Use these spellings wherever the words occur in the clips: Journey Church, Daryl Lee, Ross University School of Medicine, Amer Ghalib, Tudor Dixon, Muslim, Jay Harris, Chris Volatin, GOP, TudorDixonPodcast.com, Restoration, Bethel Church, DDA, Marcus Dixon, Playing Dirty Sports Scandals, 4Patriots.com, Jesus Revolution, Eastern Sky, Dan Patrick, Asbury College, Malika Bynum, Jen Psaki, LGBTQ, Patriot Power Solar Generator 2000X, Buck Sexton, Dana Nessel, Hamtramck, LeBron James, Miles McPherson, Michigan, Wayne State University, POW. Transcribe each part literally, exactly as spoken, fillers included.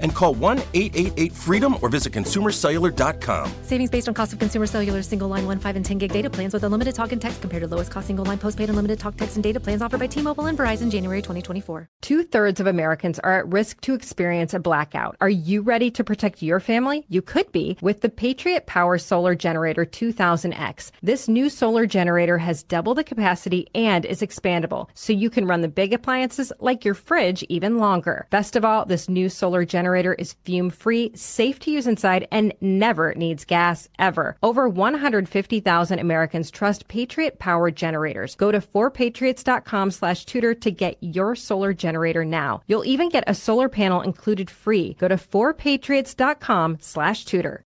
and call one eight eight eight FREEDOM or visit consumer cellular dot com. Savings based on cost of Consumer Cellular's single line one, five, and ten gig data plans with unlimited talk and text compared to lowest cost single line postpaid unlimited talk, text, and data plans offered by T-Mobile and Verizon January twenty twenty-four. Two-thirds of Americans are at risk to experience a blackout. Are you ready to protect your family? You could be with the Patriot Power Solar Generator two thousand X. This new solar generator has double the capacity and is expandable, so you can run the big appliances like your fridge even longer. Best of all, this new solar generator is fume-free, safe to use inside, and never needs gas, ever. Over one hundred fifty thousand Americans trust Patriot Power generators. Go to four patriots dot com slash tutor to get your solar generator now. You'll even get a solar panel included free. Go to four patriots dot com slash tutor.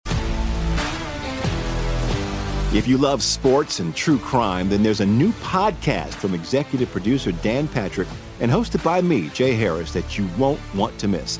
If you love sports and true crime, then there's a new podcast from executive producer Dan Patrick and hosted by me, Jay Harris, that you won't want to miss.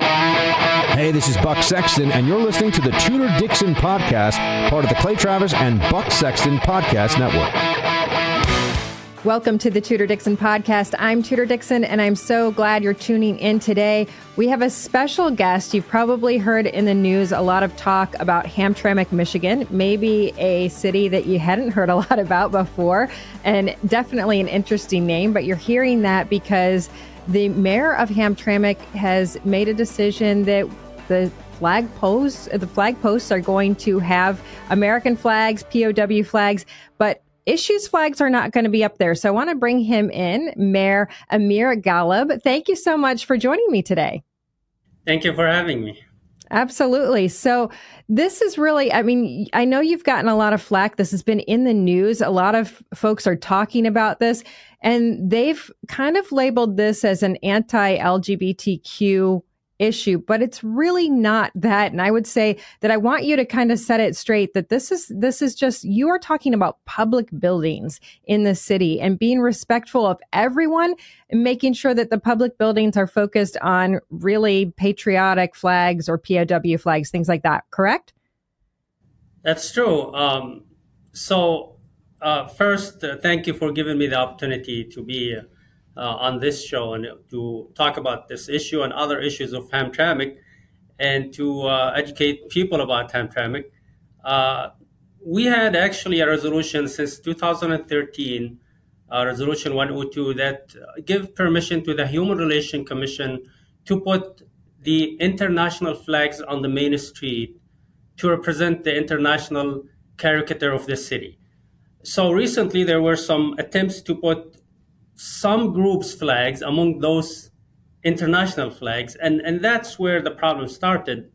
Hey, this is Buck Sexton, and you're listening to the Tudor Dixon Podcast, part of the Clay Travis and Buck Sexton Podcast Network. Welcome to the Tudor Dixon Podcast. I'm Tudor Dixon, and I'm so glad you're tuning in today. We have a special guest. You've probably heard in the news a lot of talk about Hamtramck, Michigan, maybe a city that you hadn't heard a lot about before, and definitely an interesting name, but you're hearing that because the mayor of Hamtramck has made a decision that the flag posts, the flag posts are going to have American flags, P O W flags, but issues flags are not going to be up there. So I want to bring him in, Mayor Amer Ghalib. Thank you so much for joining me today. Thank you for having me. Absolutely. So this is really, I mean, I know you've gotten a lot of flack. This has been in the news. A lot of folks are talking about this, and they've kind of labeled this as an anti-L G B T Q issue, but it's really not that. And I would say that I want you to kind of set it straight that this is this is just, you are talking about public buildings in the city and being respectful of everyone and making sure that the public buildings are focused on really patriotic flags or P O W flags, things like that, correct? That's true. Um, so uh, first, uh, thank you for giving me the opportunity to be uh, Uh, on this show and to talk about this issue and other issues of Hamtramck and to uh, educate people about Hamtramck. Uh, we had actually a resolution since two thousand thirteen, uh, Resolution one oh two, that give permission to the Human Relations Commission to put the international flags on the main street to represent the international caricature of the city. So recently there were some attempts to put some groups' flags among those international flags, and, and that's where the problem started.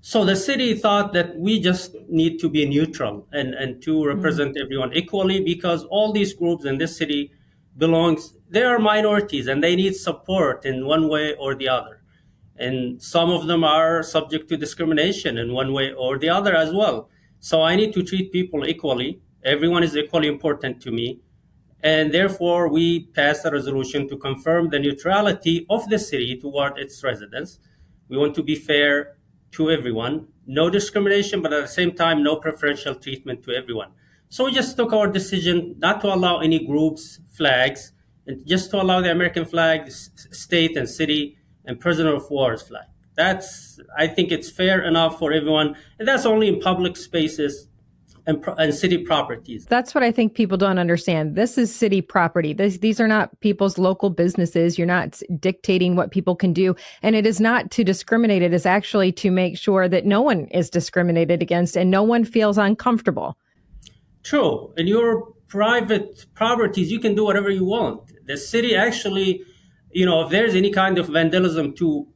So the city thought that we just need to be neutral and, and to represent mm-hmm. everyone equally, because all these groups in this city belongs, they are minorities and they need support in one way or the other. And some of them are subject to discrimination in one way or the other as well. So I need to treat people equally. Everyone is equally important to me. And therefore, we passed a resolution to confirm the neutrality of the city toward its residents. We want to be fair to everyone, no discrimination, but at the same time, no preferential treatment to everyone. So we just took our decision not to allow any groups' flags, and just to allow the American flag, state and city, and prisoner of war's flag. That's, I think it's fair enough for everyone, and that's only in public spaces And, pro- and city properties. That's what I think people don't understand. This is city property. This, these are not people's local businesses. You're not dictating what people can do. And it is not to discriminate. It is actually to make sure that no one is discriminated against and no one feels uncomfortable. True. In your private properties, you can do whatever you want. The city actually, you know, if there's any kind of vandalism to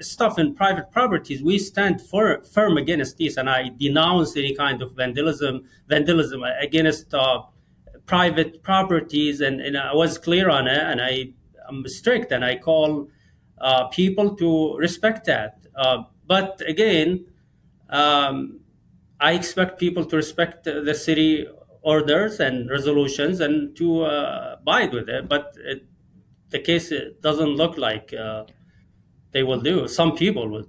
stuff in private properties, we stand for, firm against this, and I denounce any kind of vandalism vandalism against uh, private properties, and, and I was clear on it, and I, I'm strict, and I call uh, people to respect that. Uh, but again, um, I expect people to respect the city orders and resolutions and to uh, abide with it, but it, the case it doesn't look like uh, they will do. Some people will.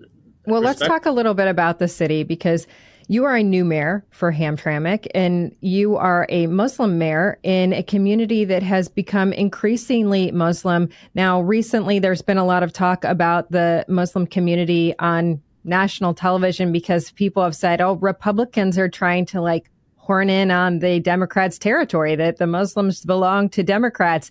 Well, respect. Let's talk a little bit about the city, because you are a new mayor for Hamtramck, and you are a Muslim mayor in a community that has become increasingly Muslim. Now, recently, there's been a lot of talk about the Muslim community on national television because people have said, oh, Republicans are trying to like horn in on the Democrats' territory, that the Muslims belong to Democrats.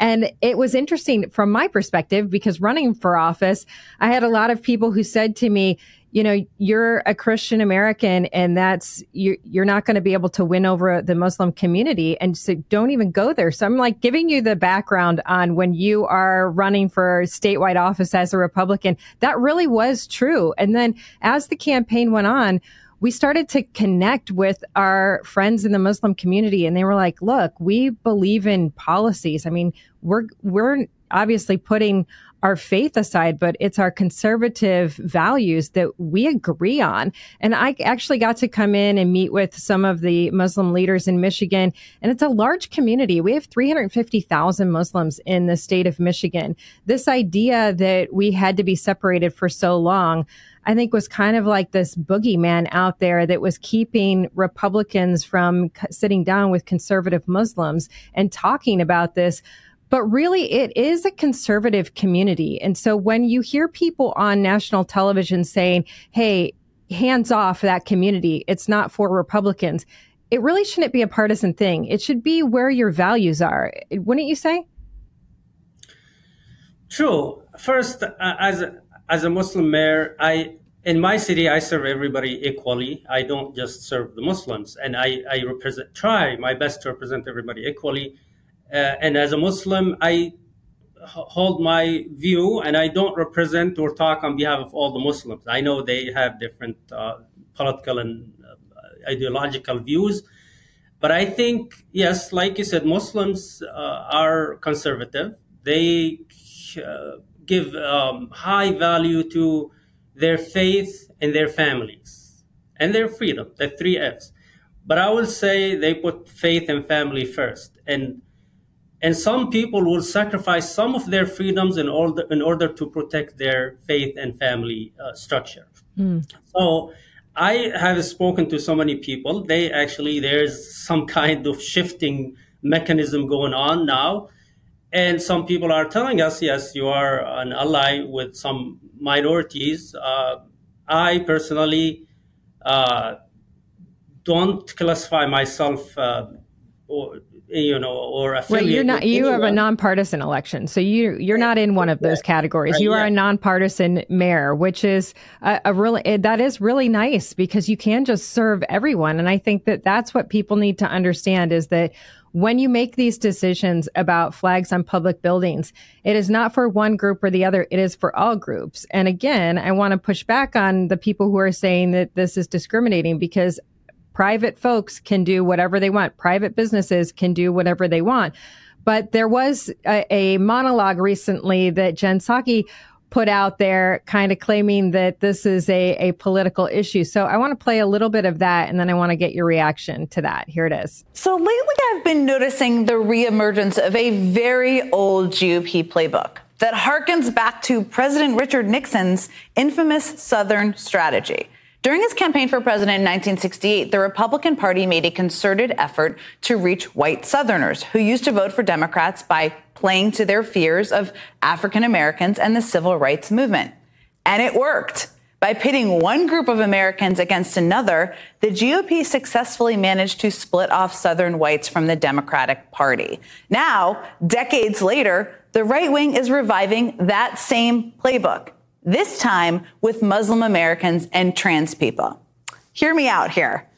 And it was interesting from my perspective, because running for office, I had a lot of people who said to me, you know, you're a Christian American, and that's you're, you're not going to be able to win over the Muslim community. And so don't even go there. So I'm like giving you the background on when you are running for statewide office as a Republican. That really was true. And then as the campaign went on, we started to connect with our friends in the Muslim community, and they were like, look, we believe in policies. I mean, we're we're obviously putting our faith aside, but it's our conservative values that we agree on. And I actually got to come in and meet with some of the Muslim leaders in Michigan. And it's a large community. We have three hundred fifty thousand Muslims in the state of Michigan. This idea that we had to be separated for so long, I think, was kind of like this boogeyman out there that was keeping Republicans from sitting down with conservative Muslims and talking about this. But really, it is a conservative community. And so when you hear people on national television saying, hey, hands off that community, it's not for Republicans, it really shouldn't be a partisan thing. It should be where your values are. Wouldn't you say? True. First, uh, as a, as a Muslim mayor, I in my city, I serve everybody equally. I don't just serve the Muslims. And I, I represent, try my best to represent everybody equally. Uh, and as a Muslim, I hold my view, and I don't represent or talk on behalf of all the Muslims. I know they have different uh, political and uh, ideological views. But I think, yes, like you said, Muslims uh, are conservative. They uh, give um, high value to their faith and their families and their freedom, the three F's. But I will say they put faith and family first. And And some people will sacrifice some of their freedoms in order, in order to protect their faith and family uh, structure. Mm. So I have spoken to so many people. They actually, there's some kind of shifting mechanism going on now. And some people are telling us, yes, you are an ally with some minorities. Uh, I personally uh, don't classify myself uh, or you know, or affiliate. Well, you're not. You anyone. have a nonpartisan election, so you you're not in one of those categories. Right, you are yeah. a nonpartisan mayor, which is a, a really that is really nice, because you can just serve everyone. And I think that that's what people need to understand, is that when you make these decisions about flags on public buildings, it is not for one group or the other. It is for all groups. And again, I want to push back on the people who are saying that this is discriminating, because private folks can do whatever they want. Private businesses can do whatever they want. But there was a, a monologue recently that Jen Psaki put out there, kind of claiming that this is a, a political issue. So I want to play a little bit of that, and then I want to get your reaction to that. Here it is. So lately, I've been noticing the reemergence of a very old G O P playbook that harkens back to President Richard Nixon's infamous Southern strategy. During his campaign for president in nineteen sixty-eight, the Republican Party made a concerted effort to reach white Southerners who used to vote for Democrats by playing to their fears of African Americans and the civil rights movement. And it worked. By pitting one group of Americans against another, the G O P successfully managed to split off Southern whites from the Democratic Party. Now, decades later, the right wing is reviving that same playbook, this time with Muslim Americans and trans people. Hear me out here.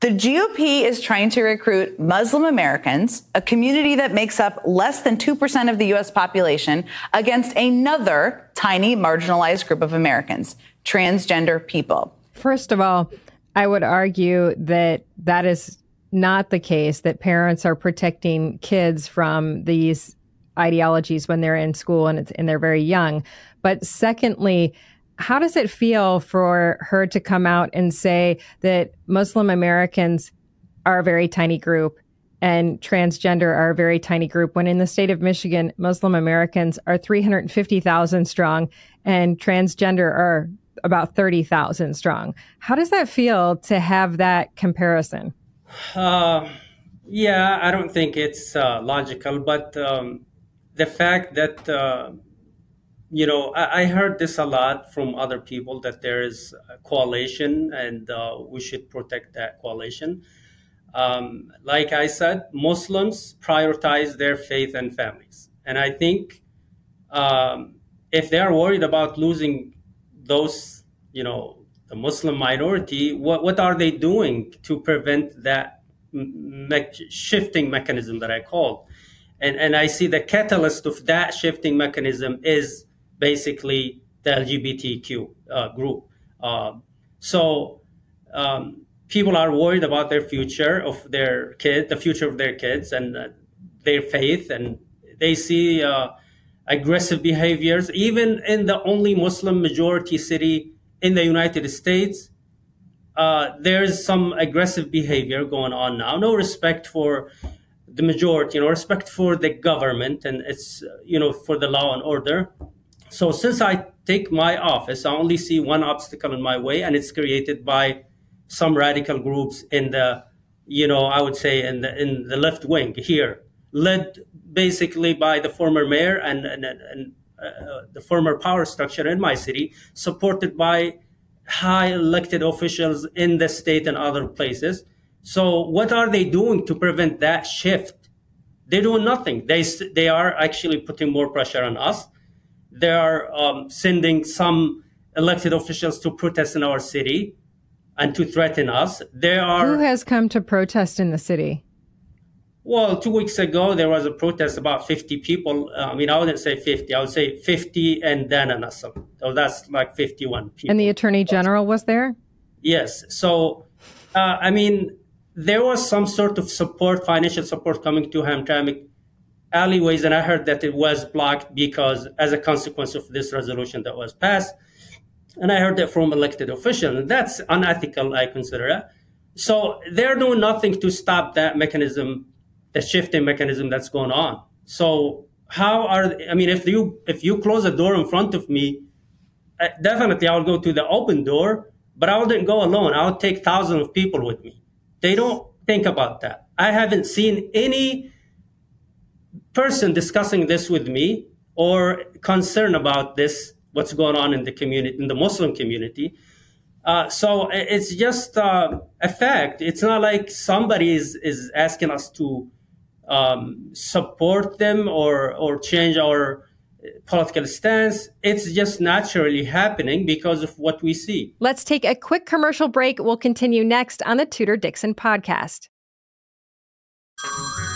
The G O P is trying to recruit Muslim Americans, a community that makes up less than two percent of the U S population, against another tiny marginalized group of Americans, transgender people. First of all, I would argue that that is not the case, that parents are protecting kids from these ideologies when they're in school and, it's, and they're very young. But secondly, how does it feel for her to come out and say that Muslim Americans are a very tiny group and transgender are a very tiny group when in the state of Michigan, Muslim Americans are three hundred fifty thousand strong and transgender are about thirty thousand strong? How does that feel to have that comparison? Uh, yeah, I don't think it's uh, logical, but um, the fact that... Uh, You know, I, I heard this a lot from other people that there is a coalition and uh, we should protect that coalition. Um, like I said, Muslims prioritize their faith and families. And I think um, if they are worried about losing those, you know, the Muslim minority, what, what are they doing to prevent that me- shifting mechanism that I called? And, and I see the catalyst of that shifting mechanism is basically the L G B T Q uh, group. Uh, so um, people are worried about their future of their kid, the future of their kids and uh, their faith. And they see uh, aggressive behaviors, even in the only Muslim majority city in the United States. Uh, there's some aggressive behavior going on now. No respect for the majority, you know, respect for the government and it's, you know, for the law and order. So since I take my office, I only see one obstacle in my way, and it's created by some radical groups in the, you know, I would say in the in the left wing here, led basically by the former mayor and, and, and uh, the former power structure in my city, supported by high elected officials in the state and other places. So what are they doing to prevent that shift? They're doing nothing. They, they are actually putting more pressure on us. They are um, sending some elected officials to protest in our city and to threaten us. There are Who has come to protest in the city? Well, two weeks ago, there was a protest, about fifty people. I mean, I wouldn't say fifty. I would say fifty and Dana Nessel. So that's like fifty-one people. And the Attorney General was there? Yes. So, uh, I mean, there was some sort of support, financial support coming to Hamtramck alleyways, and I heard that it was blocked because as a consequence of this resolution that was passed, and I heard that from elected officials, and that's unethical, I consider it. So they're doing nothing to stop that mechanism, the shifting mechanism that's going on. So how are, I mean, if you if you close a door in front of me, definitely I'll go to the open door, but I wouldn't go alone. I would take thousands of people with me. They don't think about that. I haven't seen any person discussing this with me or concern about this, what's going on in the community, in the Muslim community. Uh, so it's just uh, a fact. It's not like somebody is, is asking us to um, support them or, or change our political stance. It's just naturally happening because of what we see. Let's take a quick commercial break. We'll continue next on the Tudor Dixon podcast.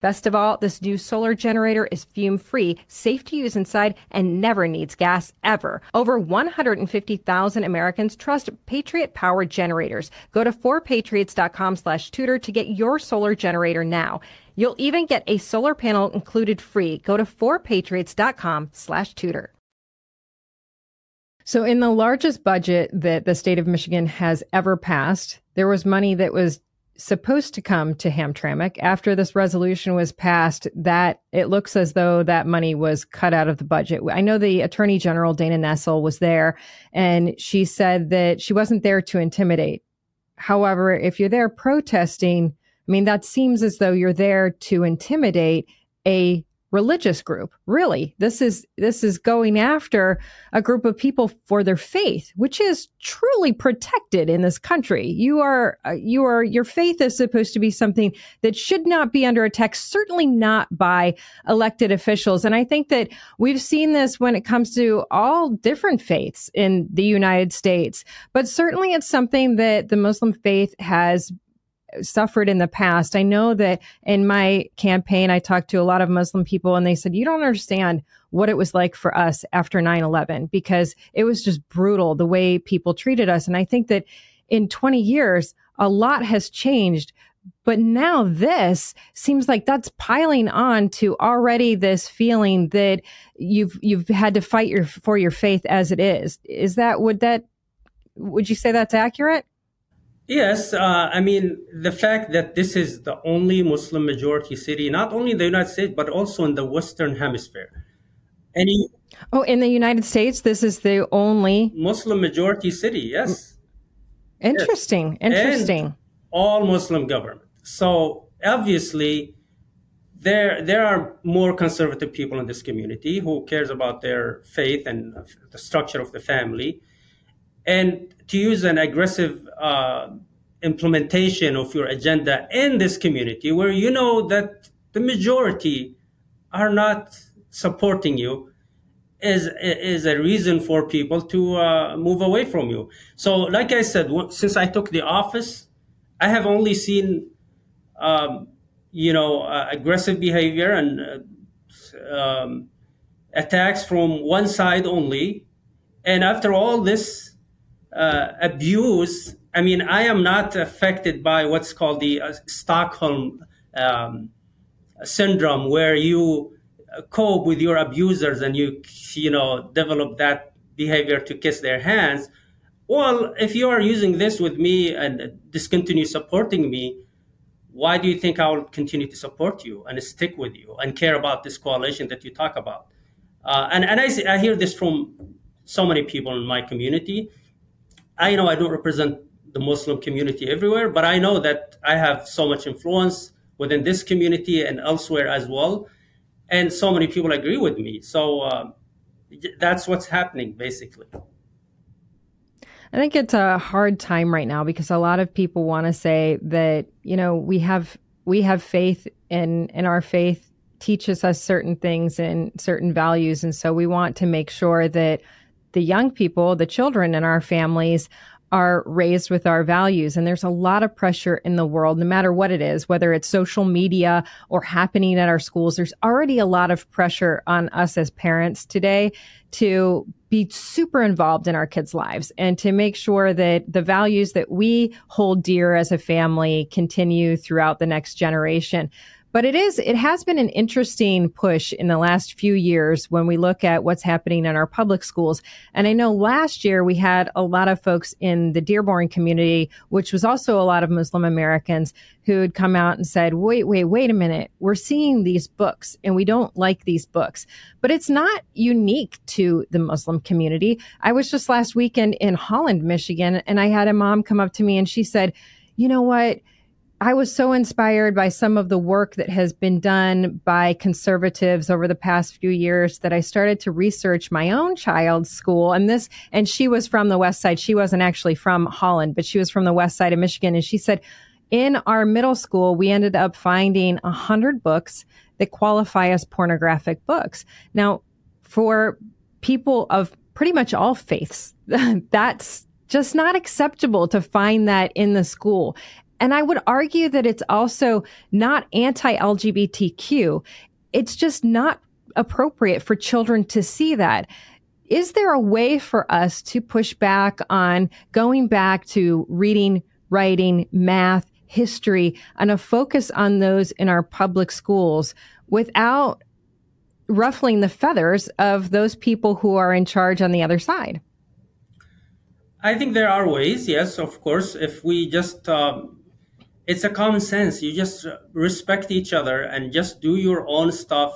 Best of all, this new solar generator is fume-free, safe to use inside, and never needs gas, ever. Over one hundred fifty thousand Americans trust Patriot Power Generators. Go to four patriots dot com slash Tudor to get your solar generator now. You'll even get a solar panel included free. Go to four patriots dot com slash Tudor. So in the largest budget that the state of Michigan has ever passed, there was money that was supposed to come to Hamtramck. After this resolution was passed, that it looks as though that money was cut out of the budget. I know the Attorney General, Dana Nessel, was there, and she said that she wasn't there to intimidate. However, if you're there protesting, I mean, that seems as though you're there to intimidate a religious group. Really, this is this is going after a group of people for their faith, which is truly protected in this country. You are you are your faith is supposed to be something that should not be under attack, certainly not by elected officials. And I think that we've seen this when it comes to all different faiths in the United States, but certainly it's something that the Muslim faith has suffered in the past. I know that in my campaign, I talked to a lot of Muslim people, and they said, you don't understand what it was like for us after nine eleven, because it was just brutal the way people treated us. And I think that in twenty years, a lot has changed. But now this seems like that's piling on to already this feeling that you've you've had to fight your for your faith as it is. Is that would that would you say that's accurate? Yes, uh, I mean, the fact that this is the only Muslim majority city, not only in the United States, but also in the Western Hemisphere. Any Oh, in the United States, this is the only Muslim majority city. Yes. Interesting. Yes. Interesting. And all Muslim government. So obviously, there there are more conservative people in this community who cares about their faith and the structure of the family. And to use an aggressive uh, implementation of your agenda in this community where you know that the majority are not supporting you is, is a reason for people to uh, move away from you. So like I said, since I took the office, I have only seen, um, you know, uh, aggressive behavior and uh, um, attacks from one side only. And after all this, Uh, abuse. I mean, I am not affected by what's called the uh, Stockholm um, syndrome, where you cope with your abusers and you, you know, develop that behavior to kiss their hands. Well, if you are using this with me and discontinue supporting me, why do you think I will continue to support you and stick with you and care about this coalition that you talk about? Uh, and and I, see, I hear this from so many people in my community. I know I don't represent the Muslim community everywhere, but I know that I have so much influence within this community and elsewhere as well. And so many people agree with me. So uh, that's what's happening, basically. I think it's a hard time right now because a lot of people want to say that, you know, we have we have faith and, and our faith teaches us certain things and certain values. And so we want to make sure that the young people, the children in our families are raised with our values. And there's a lot of pressure in the world, no matter what it is, whether it's social media or happening at our schools. There's already a lot of pressure on us as parents today to be super involved in our kids' lives and to make sure that the values that we hold dear as a family continue throughout the next generation. But it is, it has been an interesting push in the last few years when we look at what's happening in our public schools. And I know last year we had a lot of folks in the Dearborn community, which was also a lot of Muslim Americans, who had come out and said, wait, wait, wait a minute. We're seeing these books and we don't like these books. But it's not unique to the Muslim community. I was just last weekend in Holland, Michigan, and I had a mom come up to me and she said, you know what? I was so inspired by some of the work that has been done by conservatives over the past few years that I started to research my own child's school. And this, and she was from the West Side. She wasn't actually from Holland, but she was from the West Side of Michigan. And she said, in our middle school, we ended up finding a hundred books that qualify as pornographic books. Now, for people of pretty much all faiths, that's just not acceptable to find that in the school. And I would argue that it's also not anti-L G B T Q. It's just not appropriate for children to see that. Is there a way for us to push back on going back to reading, writing, math, history, and a focus on those in our public schools without ruffling the feathers of those people who are in charge on the other side? I think there are ways, yes, of course. If we just... Um... It's a common sense. You just respect each other and just do your own stuff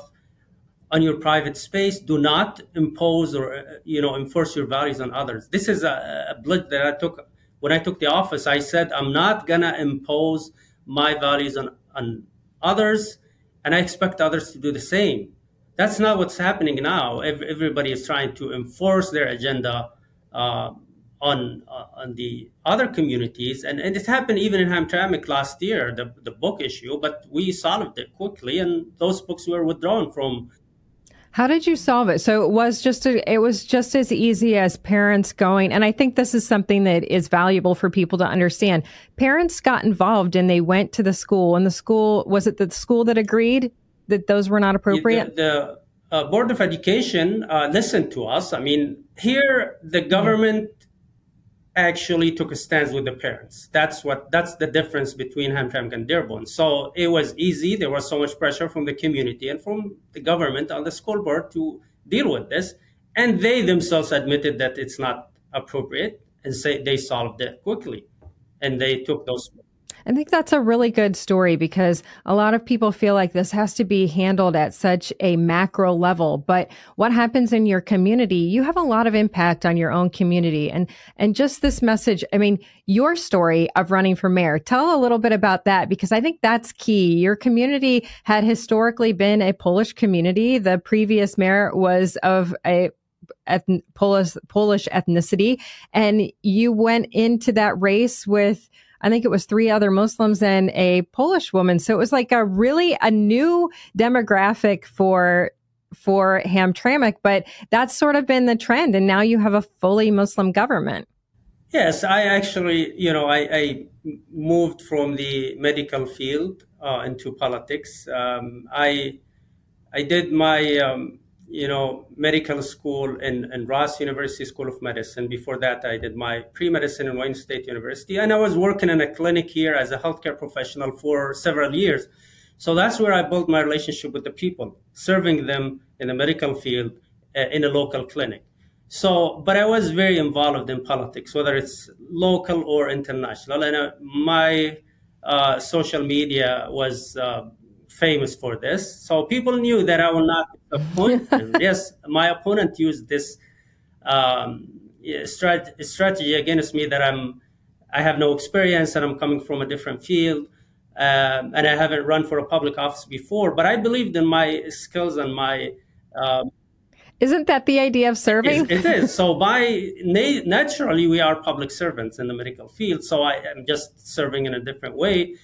on your private space. Do not impose or, you know, enforce your values on others. This is a, a blitz that I took when I took the office. I said, I'm not going to impose my values on, on others, and I expect others to do the same. That's not what's happening now. Everybody is trying to enforce their agenda uh on uh, on the other communities. And, and it happened even in Hamtramck last year, the, the book issue, but we solved it quickly and those books were withdrawn from. How did you solve it? So it was just a, it was just as easy as parents going. And I think this is something that is valuable for people to understand. Parents got involved and they went to the school, and the school, was it the school that agreed that those were not appropriate? The, the uh, Board of Education uh, listened to us. I mean, here the government mm-hmm. actually took a stance with the parents. That's what that's the difference between Hamtramck and Dearborn. So it was easy. There was so much pressure from the community and from the government on the school board to deal with this. And they themselves admitted that it's not appropriate and say they solved it quickly. And they took those. I think that's a really good story, because a lot of people feel like this has to be handled at such a macro level. But what happens in your community, you have a lot of impact on your own community. And and just this message, I mean, your story of running for mayor, tell a little bit about that, because I think that's key. Your community had historically been a Polish community. The previous mayor was of a eth- Polish, Polish ethnicity. And you went into that race with... I think it was three other Muslims and a Polish woman. So it was like a really a new demographic for for Hamtramck, but that's sort of been the trend. And now you have a fully Muslim government. Yes, I actually, you know, I, I moved from the medical field uh, into politics. Um, I I did my, um, you know, medical school in, in Ross University School of Medicine. Before that, I did my pre-medicine in Wayne State University. And I was working in a clinic here as a healthcare professional for several years. So that's where I built my relationship with the people, serving them in the medical field uh, in a local clinic. So, but I was very involved in politics, whether it's local or international. And uh, my uh, social media was uh, famous for this. So people knew that I will not disappoint them. Yes, my opponent used this um, strat- strategy against me that I'm, I have no experience and I'm coming from a different field um, and I haven't run for a public office before, but I believed in my skills and my... Um, Isn't that the idea of serving? It is. So by na- naturally, we are public servants in the medical field. So I am just serving in a different way.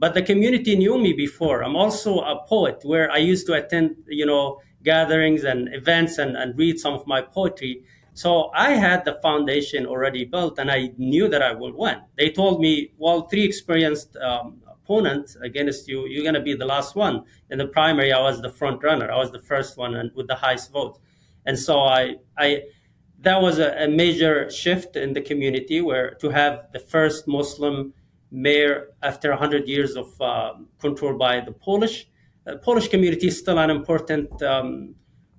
But the community knew me before. I'm also a poet, where I used to attend, you know, gatherings and events and, and read some of my poetry. So I had the foundation already built, and I knew that I would win. They told me, well, three experienced um, opponents against you, you're going to be the last one. In the primary, I was the front runner. I was the first one and with the highest vote. And so I, I that was a, a major shift in the community, where to have the first Muslim mayor after one hundred years of uh, control by the Polish. The Polish community is still an important um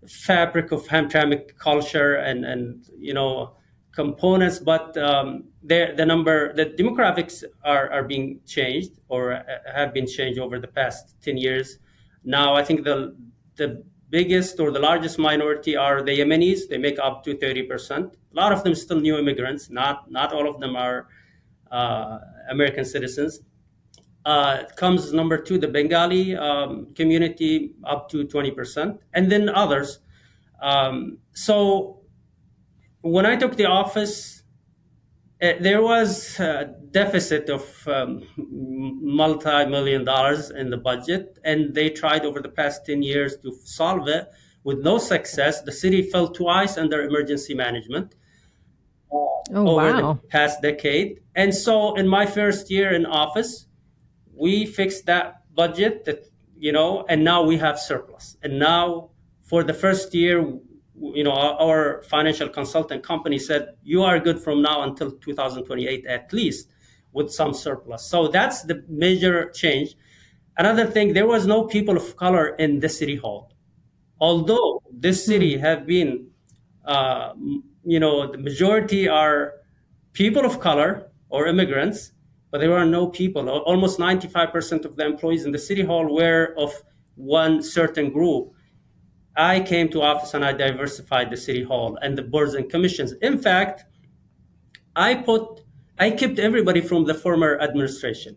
fabric of Hamtramck culture and, and you know, components, but um, the number, the demographics are, are being changed or have been changed over the past ten years. Now, I think the the biggest or the largest minority are the Yemenis. They make up to thirty percent. A lot of them still new immigrants. Not not all of them are uh, American citizens. Uh, comes number two, the Bengali um, community, up to twenty percent, and then others. Um, so when I took the office, uh, there was a deficit of um, multi-million dollars in the budget, and they tried over the past ten years to solve it with no success. The city fell twice under emergency management uh, oh, over wow. the past decade. And so in my first year in office, we fixed that budget, that, you know, and now we have surplus. And now for the first year, you know, our, our financial consultant company said, you are good from now until two thousand twenty-eight, at least, with some surplus. So that's the major change. Another thing, there was no people of color in the city hall. Although this city have been, uh, you know, the majority are people of color or immigrants, but there are no people. Almost ninety-five percent of the employees in the city hall were of one certain group. I came to office and I diversified the city hall and the boards and commissions. In fact, I put, I kept everybody from the former administration.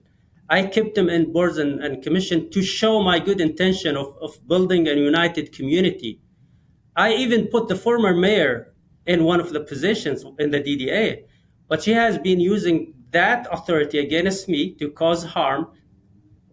I kept them in boards and, and commission to show my good intention of, of building a united community. I even put the former mayor in one of the positions in the D D A, but she has been using that authority against me to cause harm.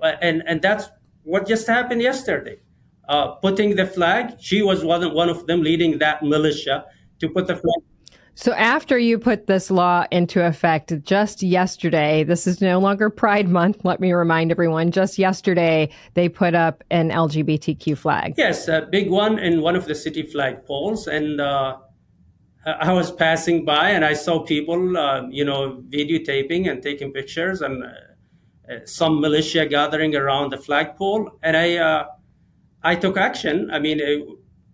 And, and that's what just happened yesterday. Uh, putting the flag, she was one, one of them leading that militia to put the flag. So after you put this law into effect just yesterday, this is no longer Pride Month, let me remind everyone, just yesterday, they put up an L G B T Q flag. Yes, a big one in one of the city flag poles. And uh, I was passing by and I saw people, uh, you know, videotaping and taking pictures, and uh, some militia gathering around the flagpole. And I, uh, I took action. I mean, it,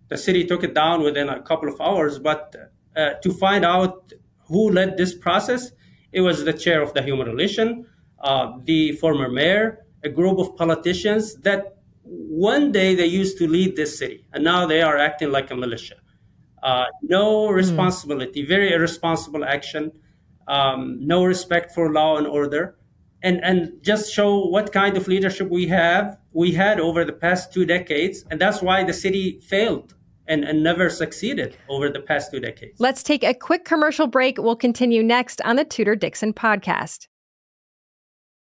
the city took it down within a couple of hours. But uh, to find out who led this process, it was the chair of the Human Relation, uh, the former mayor, a group of politicians that one day they used to lead this city, and now they are acting like a militia. Uh, no responsibility, mm. very irresponsible action, um, no respect for law and order, and, and just show what kind of leadership we have, we had over the past two decades. And that's why the city failed and, and never succeeded over the past two decades. Let's take a quick commercial break. We'll continue next on the Tudor Dixon podcast.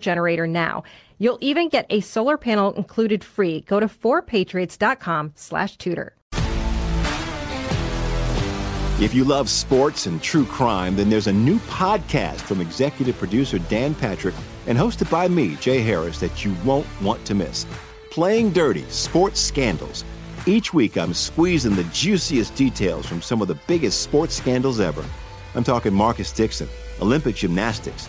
generator now. You'll even get a solar panel included free. Go to four patriots dot com slash Tudor. If you love sports and true crime, then there's a new podcast from executive producer Dan Patrick and hosted by me, Jay Harris, that you won't want to miss. Playing Dirty Sports Scandals. Each week, I'm squeezing the juiciest details from some of the biggest sports scandals ever. I'm talking Marcus Dixon, Olympic gymnastics,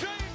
James.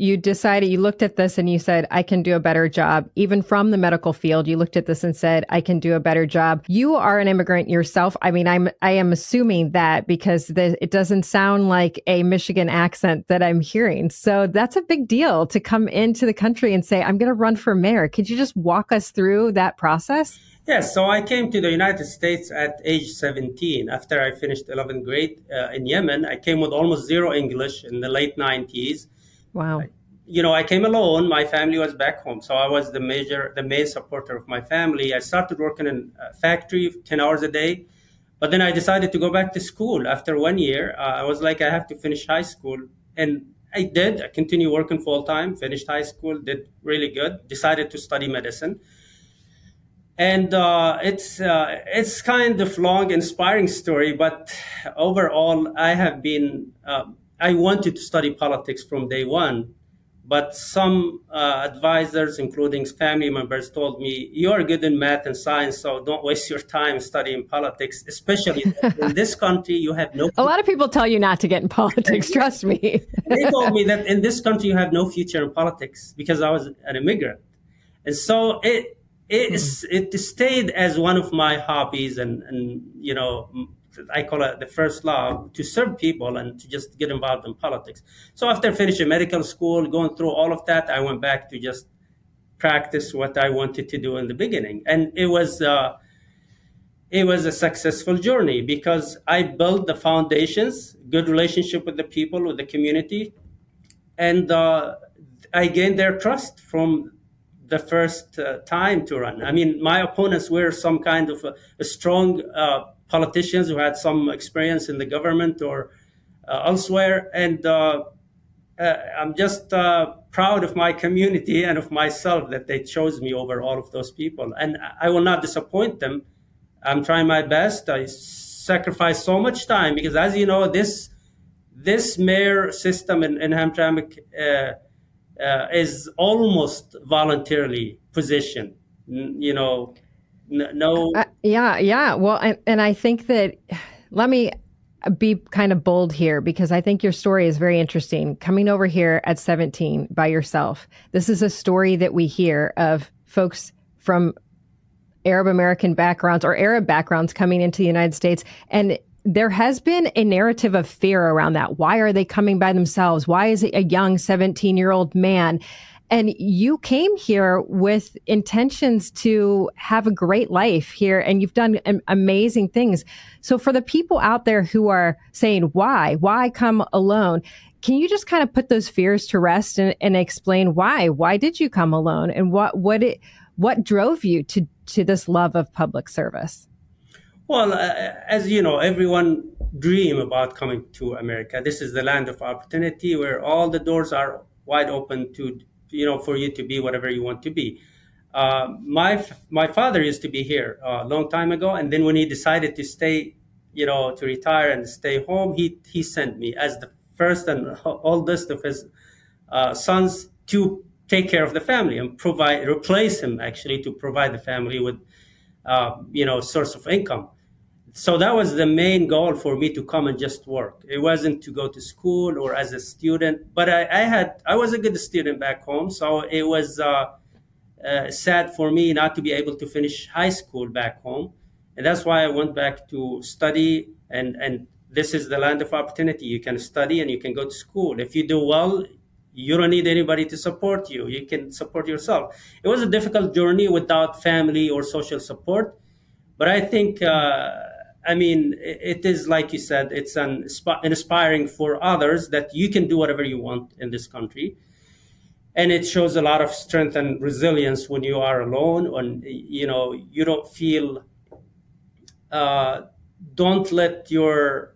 You decided, you looked at this and you said, I can do a better job. Even from the medical field, you looked at this and said, I can do a better job. You are an immigrant yourself. I mean, I'm, I am assuming that because the, it doesn't sound like a Michigan accent that I'm hearing. So that's a big deal to come into the country and say, I'm going to run for mayor. Could you just walk us through that process? Yes. So I came to the United States at age seventeen. After I finished eleventh grade uh, in Yemen, I came with almost zero English in the late nineties. Wow. You know, I came alone. My family was back home. So I was the major, the main supporter of my family. I started working in a factory ten hours a day. But then I decided to go back to school after one year. Uh, I was like, I have to finish high school. And I did. I continued working full time, finished high school, did really good, decided to study medicine. And uh, it's uh, it's kind of long, inspiring story. But overall, I have been... Uh, I wanted to study politics from day one, but some uh, advisors, including family members, told me, you're good in math and science, so don't waste your time studying politics, especially in this country, you have no... A lot of people tell you not to get in politics, trust me. They told me that in this country, you have no future in politics because I was an immigrant. And so it it, mm-hmm. it stayed as one of my hobbies and, and you know, I call it the first love, to serve people and to just get involved in politics. So after finishing medical school, going through all of that, I went back to just practice what I wanted to do in the beginning. And it was uh, it was a successful journey because I built the foundations, good relationship with the people, with the community. And uh, I gained their trust from the first uh, time to run. I mean, my opponents were some kind of a, a strong uh politicians who had some experience in the government or uh, elsewhere. And uh, uh, I'm just uh, proud of my community and of myself that they chose me over all of those people. And I will not disappoint them. I'm trying my best. I sacrifice so much time because, as you know, this this mayor system in, in Hamtramck uh, uh, is almost voluntarily positioned, you know, No. Uh, yeah. Yeah. Well, and, and I think that, let me be kind of bold here because I think your story is very interesting. Coming over here at seventeen by yourself. This is a story that we hear of folks from Arab American backgrounds or Arab backgrounds coming into the United States. And there has been a narrative of fear around that. Why are they coming by themselves? Why is it a young seventeen year old man? And you came here with intentions to have a great life here, and you've done amazing things. So for the people out there who are saying, why, why come alone? Can you just kind of put those fears to rest and, and explain why? Why did you come alone? And what what it, what drove you to, to this love of public service? Well, uh, as you know, everyone dream about coming to America. This is the land of opportunity where all the doors are wide open to you know, for you to be whatever you want to be. Uh, my my father used to be here a long time ago. And then when he decided to stay, you know, to retire and stay home, he, he sent me as the first and oldest of his uh, sons to take care of the family and provide, replace him actually, to provide the family with uh, you know, source of income. So that was the main goal for me, to come and just work. It wasn't to go to school or as a student, but I, I had, I was a good student back home. So it was uh, uh, sad for me not to be able to finish high school back home. And that's why I went back to study. And, and this is the land of opportunity. You can study and you can go to school. If you do well, you don't need anybody to support you. You can support yourself. It was a difficult journey without family or social support. But I think... Uh, I mean, it is, like you said, it's an inspiring for others that you can do whatever you want in this country. And it shows a lot of strength and resilience when you are alone, and, you know, you don't feel, uh, don't let your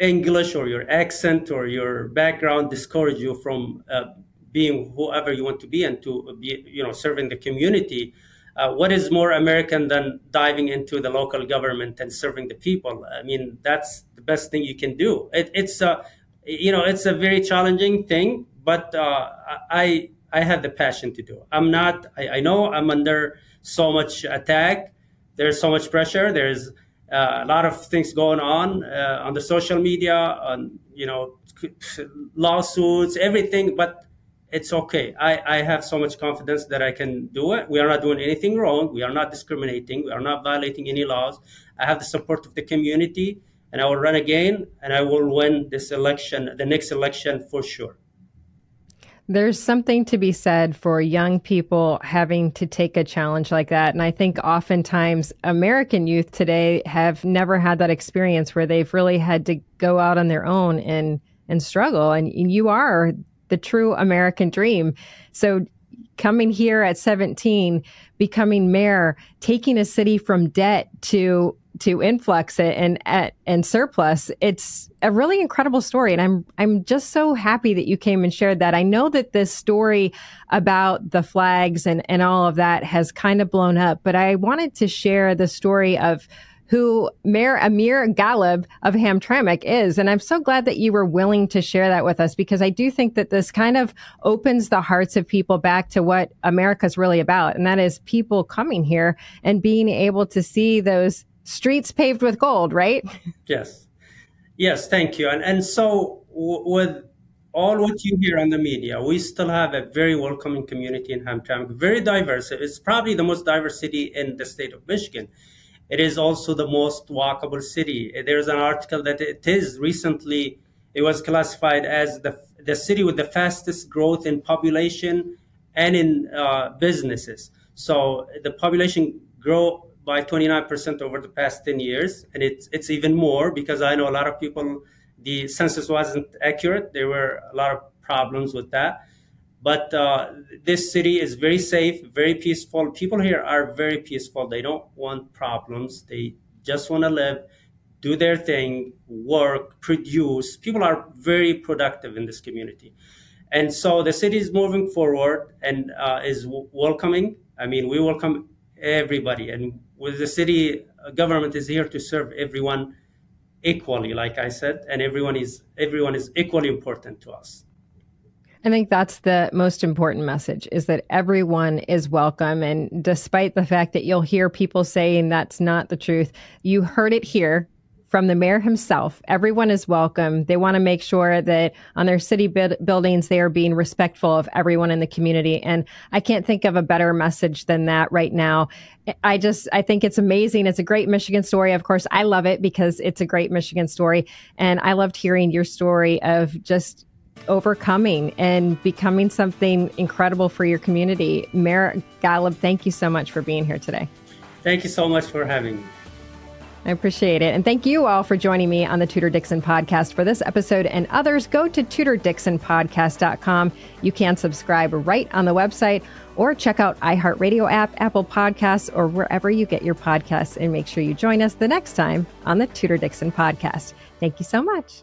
English or your accent or your background discourage you from uh, being whoever you want to be and to be, you know, serving the community. Uh, what is more American than diving into the local government and serving the people? I mean, that's the best thing you can do. It, it's a, you know, it's a very challenging thing, but uh, I I had the passion to do it. I'm not. I, I know I'm under so much attack. There's so much pressure. There's uh, a lot of things going on uh, on the social media, on, you know, lawsuits, everything, but. It's okay. I, I have so much confidence that I can do it. We are not doing anything wrong. We are not discriminating. We are not violating any laws. I have the support of the community, and I will run again, and I will win this election, the next election for sure. There's something to be said for young people having to take a challenge like that. And I think oftentimes American youth today have never had that experience where they've really had to go out on their own and, and struggle. And you are the true American dream. So coming here at seventeen, becoming mayor, taking a city from debt to to influx it and at and surplus, it's a really incredible story. And I'm I'm just so happy that you came and shared that. I know that this story about the flags and, and all of that has kind of blown up, but I wanted to share the story of who Mayor Amer Ghalib of Hamtramck is. And I'm so glad that you were willing to share that with us, because I do think that this kind of opens the hearts of people back to what America's really about. And that is people coming here and being able to see those streets paved with gold, right? Yes. Yes, thank you. And, and so w- with all what you hear on the media, we still have a very welcoming community in Hamtramck, very diverse. It's probably the most diverse city in the state of Michigan. It is also the most walkable city. There's an article that it is recently, it was classified as the the city with the fastest growth in population and in uh, businesses. So the population grew by twenty-nine percent over the past ten years. And it's, it's even more because I know a lot of people, the census wasn't accurate. There were a lot of problems with that. But uh, this city is very safe, very peaceful. People here are very peaceful. They don't want problems. They just want to live, do their thing, work, produce. People are very productive in this community. And so the city is moving forward and uh, is w- welcoming. I mean, we welcome everybody. And with the city, government is here to serve everyone equally, like I said, and everyone is everyone is equally important to us. I think that's the most important message, is that everyone is welcome. And despite the fact that you'll hear people saying that's not the truth, you heard it here from the mayor himself. Everyone is welcome. They want to make sure that on their city bu- buildings, they are being respectful of everyone in the community. And I can't think of a better message than that right now. I just, I think it's amazing. It's a great Michigan story. Of course, I love it because it's a great Michigan story. And I loved hearing your story of just overcoming and becoming something incredible for your community. Mayor Ghalib, thank you so much for being here today. Thank you so much for having me. I appreciate it. And thank you all for joining me on the Tudor Dixon Podcast. For this episode and others, go to Tudor Dixon Podcast dot com. You can subscribe right on the website or check out iHeartRadio app, Apple Podcasts, or wherever you get your podcasts. And make sure you join us the next time on the Tudor Dixon Podcast. Thank you so much.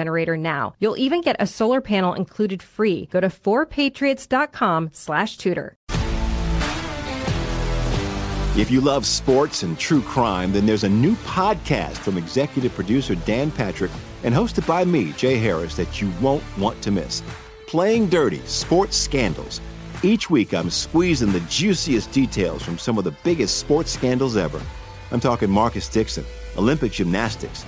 Generator now. You'll even get a solar panel included free. Go to four patriots dot com slash Tudor. If you love sports and true crime, then there's a new podcast from executive producer Dan Patrick and hosted by me, Jay Harris, that you won't want to miss. Playing Dirty Sports Scandals. Each week I'm squeezing the juiciest details from some of the biggest sports scandals ever. I'm talking Marcus Dixon, Olympic gymnastics,